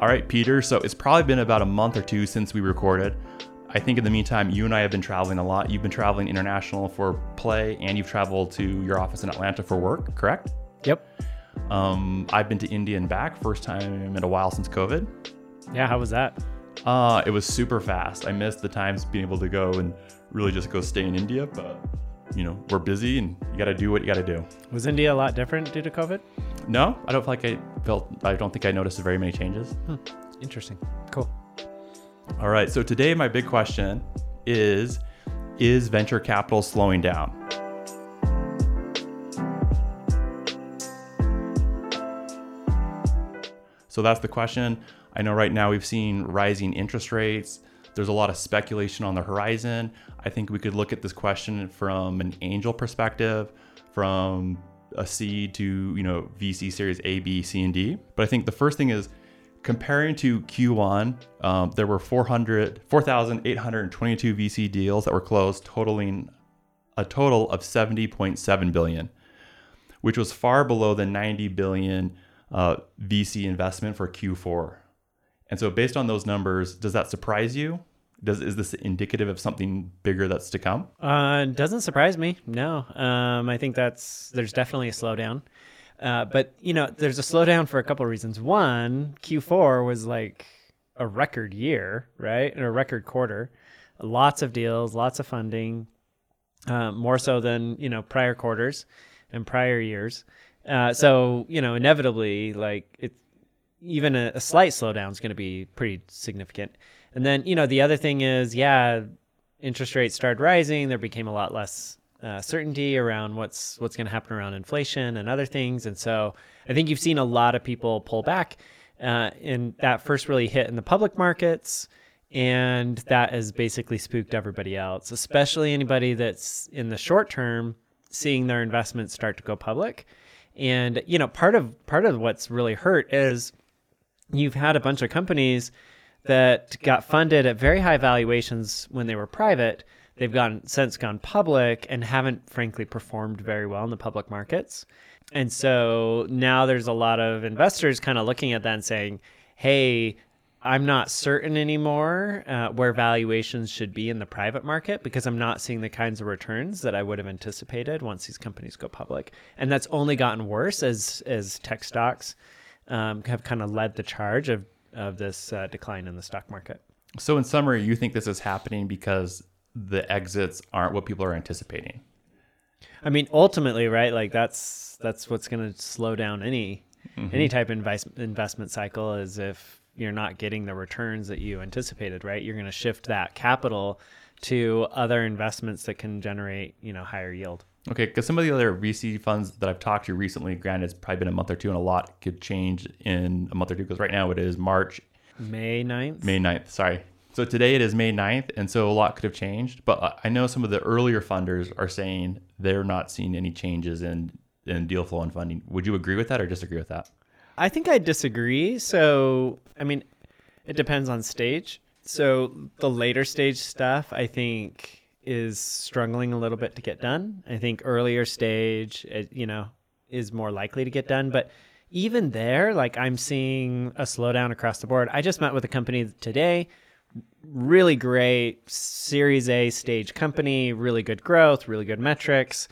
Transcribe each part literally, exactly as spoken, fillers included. All right, Peter, so it's probably been about a month or two since we recorded. I think in the meantime, you and I have been traveling a lot. You've been traveling international for play, and you've traveled to your office in Atlanta for work, correct? Yep. Um, I've been to India and back, first time in a while since COVID. Yeah, how was that? Uh, it was super fast. I missed the times being able to go and really just go stay in India, but you know, we're busy and you got to do what you got to do. Was India a lot different due to COVID? No, I don't feel like I felt, I don't think I noticed very many changes. Hmm. Interesting. Cool. All right. So today, my big question is, is venture capital slowing down? So that's the question. I know right now we've seen rising interest rates. There's a lot of speculation on the horizon. I think we could look at this question from an angel perspective, from a seed to, you know, V C series A, B, C, and D. But I think the first thing is comparing to Q one, um, there were four thousand eight hundred twenty-two V C deals that were closed, totaling a total of seventy point seven billion dollars, which was far below the ninety billion dollars uh, V C investment for Q four. And so based on those numbers, does that surprise you? Does is this indicative of something bigger that's to come? Uh, doesn't surprise me. No, um, I think that's there's definitely a slowdown. Uh, but, you know, there's a slowdown for a couple of reasons. One, Q four was like a record year, right? And a record quarter. Lots of deals, lots of funding, uh, more so than, you know, prior quarters and prior years. Uh, so, you know, inevitably, like it's, even a, a slight slowdown is going to be pretty significant. And then, you know, the other thing is, yeah, interest rates started rising. There became a lot less uh, certainty around what's what's going to happen around inflation and other things. And so I think you've seen a lot of people pull back. Uh, and that first really hit in the public markets. And that has basically spooked everybody else, especially anybody that's in the short term seeing their investments start to go public. And, you know, part of part of what's really hurt is you've had a bunch of companies that got funded at very high valuations when they were private. They've gone since gone public and haven't, frankly, performed very well in the public markets. And so now there's a lot of investors kind of looking at that and saying, hey, I'm not certain anymore uh, where valuations should be in the private market because I'm not seeing the kinds of returns that I would have anticipated once these companies go public. And that's only gotten worse as as tech stocks Um, have kind of led the charge of, of this uh, decline in the stock market. So in summary, you think this is happening because the exits aren't what people are anticipating? I mean, ultimately, right? Like that's that's what's going to slow down any mm-hmm. any type of invest, investment cycle is if you're not getting the returns that you anticipated, right? You're going to shift that capital to other investments that can generate, you know, higher yield. Okay, because some of the other V C funds that I've talked to recently, granted, it's probably been a month or two, and a lot could change in a month or two, because right now it is March. May ninth? May ninth, sorry. So today it is May ninth, and so a lot could have changed. But I know some of the earlier funders are saying they're not seeing any changes in, in deal flow and funding. Would you agree with that or disagree with that? I think I disagree. So, I mean, it depends on stage. So the later stage stuff, I think, is struggling a little bit to get done. I think earlier stage, you know, is more likely to get done. But even there, like I'm seeing a slowdown across the board. I just met with a company today, really great Series A stage company, really good growth, really good metrics.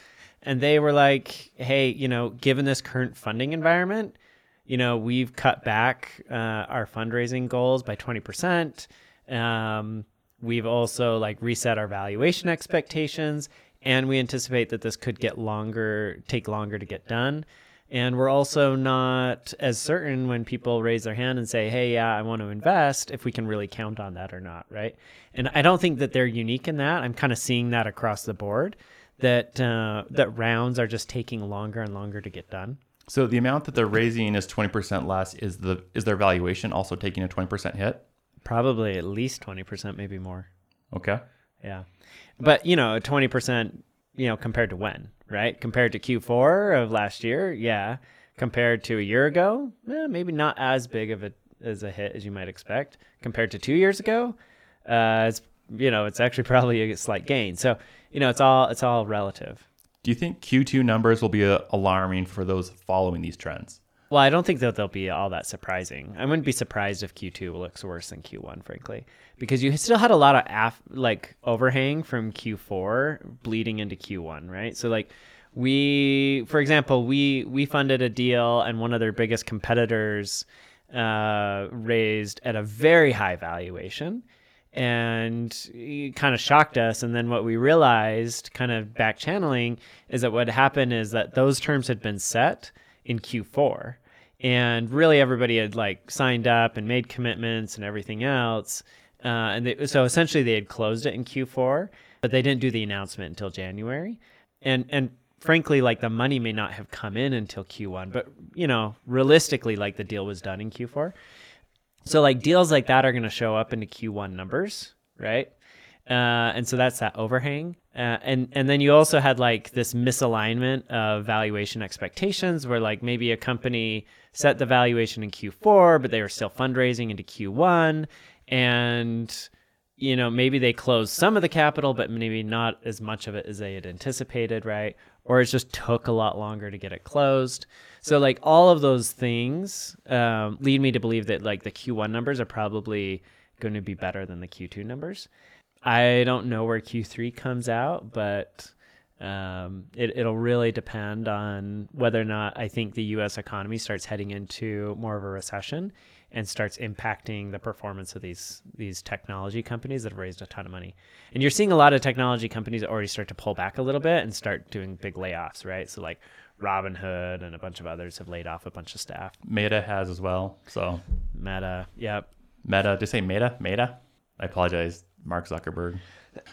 And they were like, hey, you know, given this current funding environment, you know, we've cut back uh, our fundraising goals by twenty percent. Um, We've also like reset our valuation expectations, and we anticipate that this could get longer, take longer to get done. And we're also not as certain when people raise their hand and say, hey, yeah, I want to invest, if we can really count on that or not, right? And I don't think that they're unique in that. I'm kind of seeing that across the board, that uh, that rounds are just taking longer and longer to get done. So the amount that they're raising is twenty percent less. Is the is their valuation also taking a twenty percent hit? Probably at least twenty percent, maybe more. Okay. Yeah. But, you know, twenty percent, you know, compared to when, right? Compared to Q four of last year, yeah. Compared to a year ago, eh, maybe not as big of a as a hit as you might expect. Compared to two years ago, uh, it's, you know, it's actually probably a slight gain. So, you know, it's all it's all relative. Do you think Q two numbers will be uh, alarming for those following these trends? Well, I don't think that they'll be all that surprising. I wouldn't be surprised if Q two looks worse than Q one, frankly, because you still had a lot of af- like overhang from Q four bleeding into Q one, right? So like we, for example, we we funded a deal and one of their biggest competitors uh, raised at a very high valuation and it kind of shocked us. And then what we realized kind of back channeling is that what happened is that those terms had been set in Q four and really everybody had like signed up and made commitments and everything else. Uh, and they, so essentially they had closed it in Q four, but they didn't do the announcement until January. And, and frankly, like the money may not have come in until Q one, but you know, realistically, like the deal was done in Q four. So like deals like that are going to show up into Q one numbers, right? Uh, and so that's that overhang. Uh, and, and then you also had like this misalignment of valuation expectations where like maybe a company set the valuation in Q four, but they were still fundraising into Q one. And, you know, maybe they closed some of the capital, but maybe not as much of it as they had anticipated, right? Or it just took a lot longer to get it closed. So like all of those things um, lead me to believe that like the Q one numbers are probably going to be better than the Q two numbers. I don't know where Q three comes out, but um, it, it'll really depend on whether or not I think the U S economy starts heading into more of a recession and starts impacting the performance of these these technology companies that have raised a ton of money. And you're seeing a lot of technology companies already start to pull back a little bit and start doing big layoffs, right? So like Robinhood and a bunch of others have laid off a bunch of staff. Meta has as well. So Meta, yep. Meta, did you say Meta? Meta? I apologize. Mark Zuckerberg.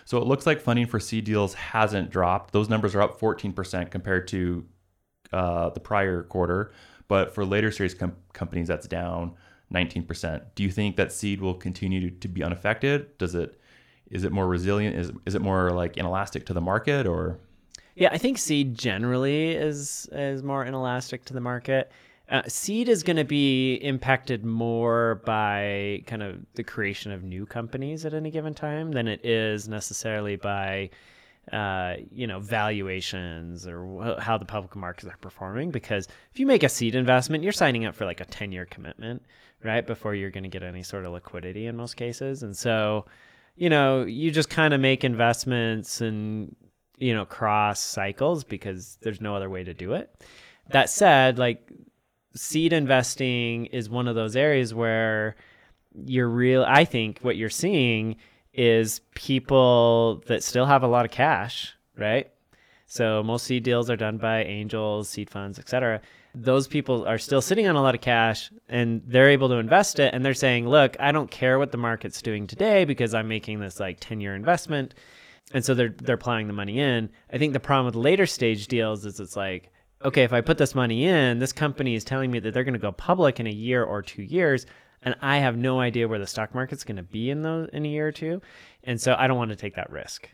So it looks like funding for seed deals hasn't dropped. Those numbers are up fourteen percent compared to uh, the prior quarter. But for later stage com- companies, that's down nineteen percent. Do you think that seed will continue to, to be unaffected? Does it, is it more resilient? Is, is it more like inelastic to the market or? Yeah, I think seed generally is, is more inelastic to the market. Uh, seed is going to be impacted more by kind of the creation of new companies at any given time than it is necessarily by, uh, you know, valuations or how the public markets are performing. Because if you make a seed investment, you're signing up for like a ten-year commitment, right, before you're going to get any sort of liquidity in most cases. And so, you know, you just kind of make investments and, you know, cross cycles because there's no other way to do it. That said, like, seed investing is one of those areas where you're real. I think what you're seeing is people that still have a lot of cash, right? So most seed deals are done by angels, seed funds, et cetera. Those people are still sitting on a lot of cash and they're able to invest it. And they're saying, look, I don't care what the market's doing today because I'm making this like ten year investment. And so they're, they're plowing the money in. I think the problem with later stage deals is it's like, okay, if I put this money in, this company is telling me that they're going to go public in a year or two years, and I have no idea where the stock market's going to be in those in a year or two, and so I don't want to take that risk,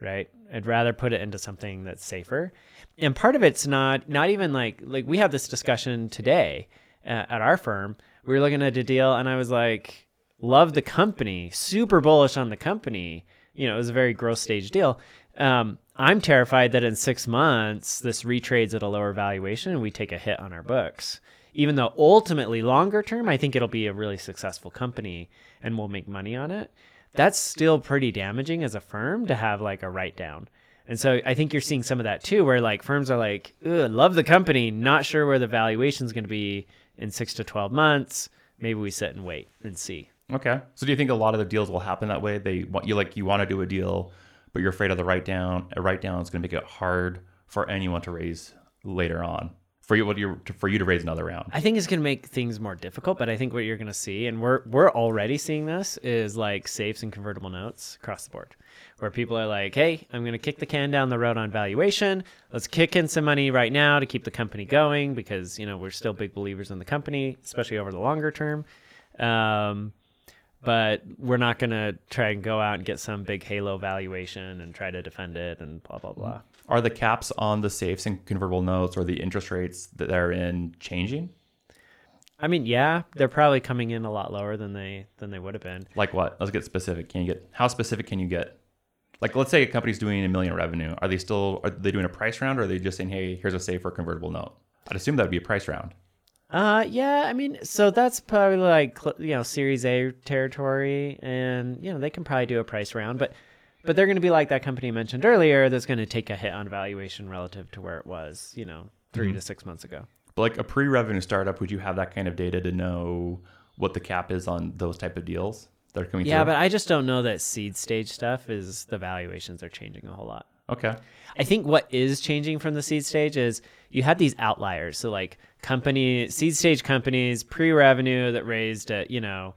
right? I'd rather put it into something that's safer. And part of it's not not even like like we have this discussion today uh, at our firm. We were looking at a deal, and I was like, love the company, super bullish on the company. You know, it was a very growth stage deal. Um, I'm terrified that in six months, this retrades at a lower valuation and we take a hit on our books, even though ultimately longer term, I think it'll be a really successful company and we'll make money on it. That's still pretty damaging as a firm to have like a write down. And so I think you're seeing some of that too, where like firms are like, ugh, love the company, not sure where the valuation is going to be in six to twelve months. Maybe we sit and wait and see. Okay. So do you think a lot of the deals will happen that way? They want you like, you want to do a deal, but you're afraid of the write-down. A write-down is going to make it hard for anyone to raise later on, for you, what you, for you to raise another round. I think it's going to make things more difficult, but I think what you're going to see, and we're we're already seeing this, is like safes and convertible notes across the board, where people are like, hey, I'm going to kick the can down the road on valuation. Let's kick in some money right now to keep the company going because, you know, we're still big believers in the company, especially over the longer term. Um But we're not going to try and go out and get some big halo valuation and try to defend it and blah, blah, blah. Are the caps on the safes and convertible notes or the interest rates that they're in changing? I mean, yeah, they're probably coming in a lot lower than they than they would have been. Like what? Let's get specific. Can you get how specific can you get? Like, let's say a company's doing a million revenue. Are they still are they doing a price round or are they just saying, hey, here's a safe or convertible note? I'd assume that would be a price round. Uh, yeah, I mean, so that's probably like, you know, Series A territory, and, you know, they can probably do a price round, but but they're going to be like that company I mentioned earlier that's going to take a hit on valuation relative to where it was, you know, three mm-hmm. to six months ago. But like a pre-revenue startup, would you have that kind of data to know what the cap is on those type of deals that are coming yeah, through? Yeah, but I just don't know that seed stage stuff is, the valuations are changing a whole lot. Okay. I think what is changing from the seed stage is you had these outliers. So like company, seed stage companies, pre-revenue that raised at, you know,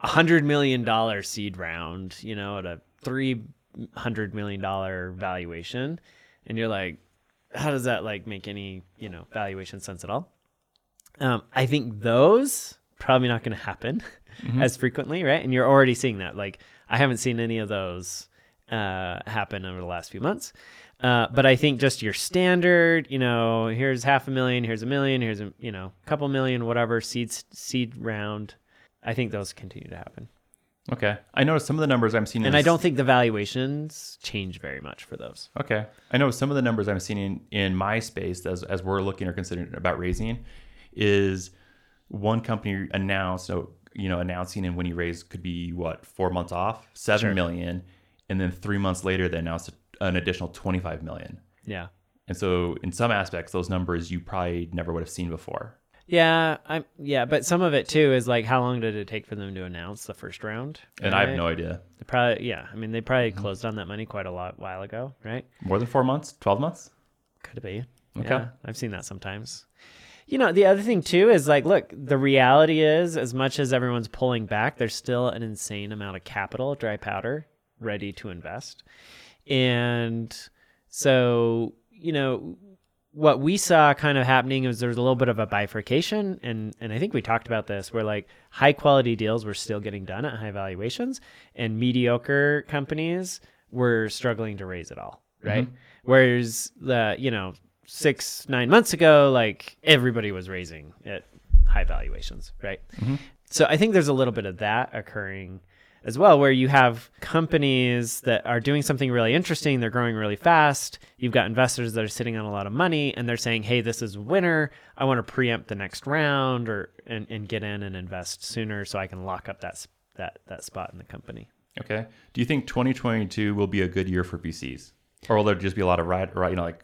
a hundred million dollar seed round, you know, at a three hundred million dollar valuation. And you're like, how does that like make any, you know, valuation sense at all? Um, I think those probably not going to happen mm-hmm. as frequently. Right. And you're already seeing that. Like I haven't seen any of those uh, happen over the last few months. Uh, but I think just your standard, you know, here's half a million, here's a million, here's a, you know, couple million, whatever seed, seed round. I think those continue to happen. Okay. I noticed some of the numbers I'm seeing. And is... I don't think the valuations change very much for those. Okay. I know some of the numbers I'm seeing in, in my space as, as we're looking or considering about raising is one company announced, so, you know, announcing and when you raise could be what, four months off, seven sure. million. And then three months later, they announced an additional twenty-five million. Yeah. And so in some aspects, those numbers you probably never would have seen before. Yeah, I'm. Yeah, but some of it too is like, how long did it take for them to announce the first round? Right? And I have no idea. They probably, yeah, I mean, they probably mm-hmm. closed on that money quite a lot while ago, right? More than four months, twelve months, could be. Okay, yeah, I've seen that sometimes. You know, the other thing too is like, look, the reality is, as much as everyone's pulling back, there's still an insane amount of capital, dry powder, ready to invest, and so you know. What we saw kind of happening is there's a little bit of a bifurcation. And, and I think we talked about this where like high quality deals were still getting done at high valuations and mediocre companies were struggling to raise at all. Right. Mm-hmm. Whereas the, you know, six, nine months ago, like everybody was raising at high valuations. Right. Mm-hmm. So I think there's a little bit of that occurring as well, where you have companies that are doing something really interesting. They're growing really fast. You've got investors that are sitting on a lot of money and they're saying, hey, this is a winner. I want to preempt the next round or and, and get in and invest sooner so I can lock up that, that, that spot in the company. Okay. Do you think twenty twenty-two will be a good year for V Cs? Or will there just be a lot of right, right, you know, like...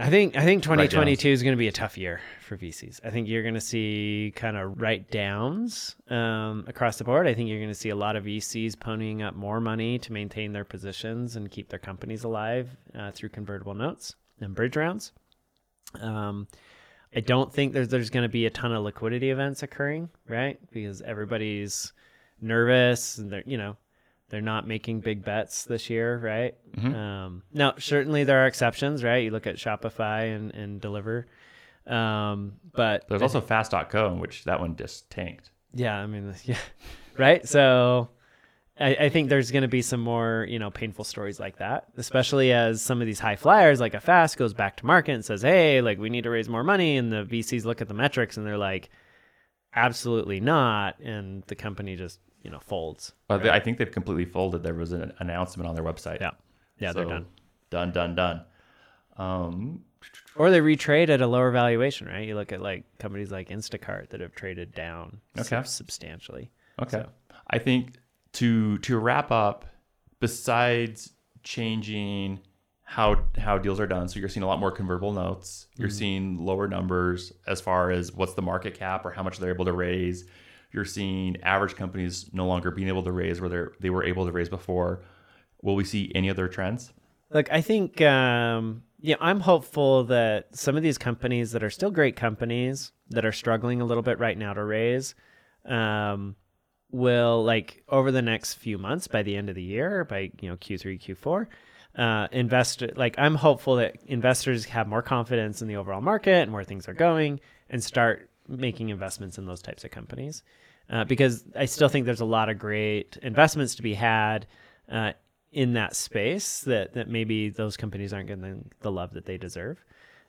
I think I think twenty twenty-two is going to be a tough year for V Cs. I think you're going to see kind of write downs um, across the board. I think you're going to see a lot of V Cs ponying up more money to maintain their positions and keep their companies alive uh, through convertible notes and bridge rounds. Um, I don't think there's there's going to be a ton of liquidity events occurring, right? Because everybody's nervous and they're, you know, they're not making big bets this year, right? Mm-hmm. Um, now, certainly there are exceptions, right? You look at Shopify and, and Deliver. Um, but there's also Fast dot co, which that one just tanked. Yeah, I mean, yeah, right? So I, I think there's going to be some more, you know, painful stories like that, especially as some of these high flyers, like a Fast, goes back to market and says, hey, like we need to raise more money. And the V Cs look at the metrics and they're like, absolutely not. And the company just, you know, folds. But right? I think they've completely folded. There was an announcement on their website. Yeah. Yeah, so they're done. Done, done, done. Um, or they retrade at a lower valuation, right? You look at like companies like Instacart that have traded down okay. substantially. Okay. So. I think to to wrap up, besides changing how how deals are done, so you're seeing a lot more convertible notes. You're mm-hmm. seeing lower numbers as far as what's the market cap or how much they're able to raise. You're seeing average companies no longer being able to raise where they they were able to raise before. Will we see any other trends? Look, I think um, yeah, I'm hopeful that some of these companies that are still great companies that are struggling a little bit right now to raise um, will, like over the next few months, by the end of the year, by you know Q three, Q four, uh, invest. Like I'm hopeful that investors have more confidence in the overall market and where things are going, and start making investments in those types of companies uh, because I still think there's a lot of great investments to be had uh, in that space that, that maybe those companies aren't getting the love that they deserve.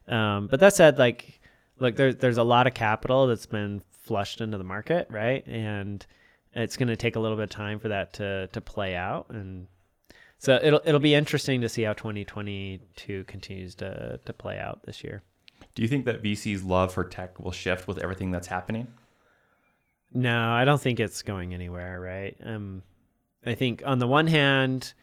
Um, but that said, like, look, there, there's a lot of capital that's been flushed into the market, right? And it's going to take a little bit of time for that to to play out. And so it'll it'll be interesting to see how twenty twenty-two continues to to play out this year. Do you think that V C's love for tech will shift with everything that's happening? No, I don't think it's going anywhere, right? Um, I think on the one hand,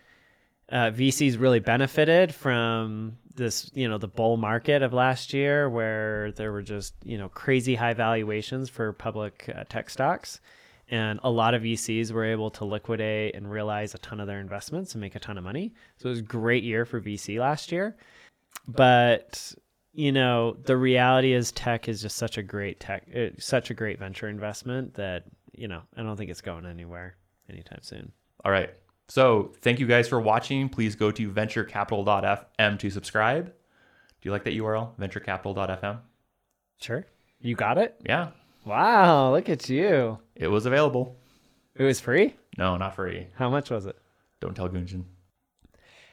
uh, V C's really benefited from this, you know, the bull market of last year where there were just, you know, crazy high valuations for public uh, tech stocks. And a lot of V C's were able to liquidate and realize a ton of their investments and make a ton of money. So it was a great year for V C last year. But, you know, the reality is tech is just such a great tech, such a great venture investment that, you know, I don't think it's going anywhere anytime soon. All right. So thank you guys for watching. Please go to venture capital dot f m to subscribe. Do you like that U R L? venture capital dot f m? Sure. You got it? Yeah. Wow, look at you. It was available. It was free? No, not free. How much was it? Don't tell Gunjan.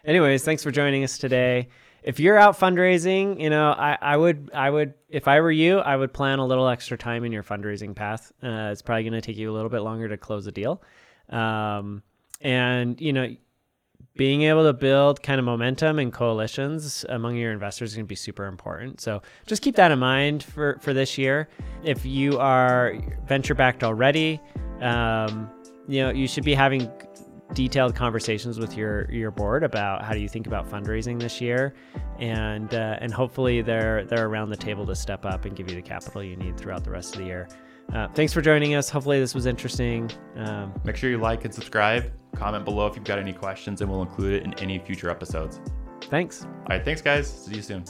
Anyways, thanks for joining us today. If you're out fundraising, you know, I, I would, I would, if I were you, I would plan a little extra time in your fundraising path. Uh, it's probably going to take you a little bit longer to close a deal. Um, and, you know, being able to build kind of momentum and coalitions among your investors is going to be super important. So just keep that in mind for, for this year. If you are venture-backed already, um, you know, you should be having detailed conversations with your, your board about how do you think about fundraising this year. And uh, and hopefully they're, they're around the table to step up and give you the capital you need throughout the rest of the year. Uh, thanks for joining us. Hopefully this was interesting. Um, Make sure you like and subscribe. Comment below if you've got any questions, and we'll include it in any future episodes. Thanks. All right. Thanks, guys. See you soon.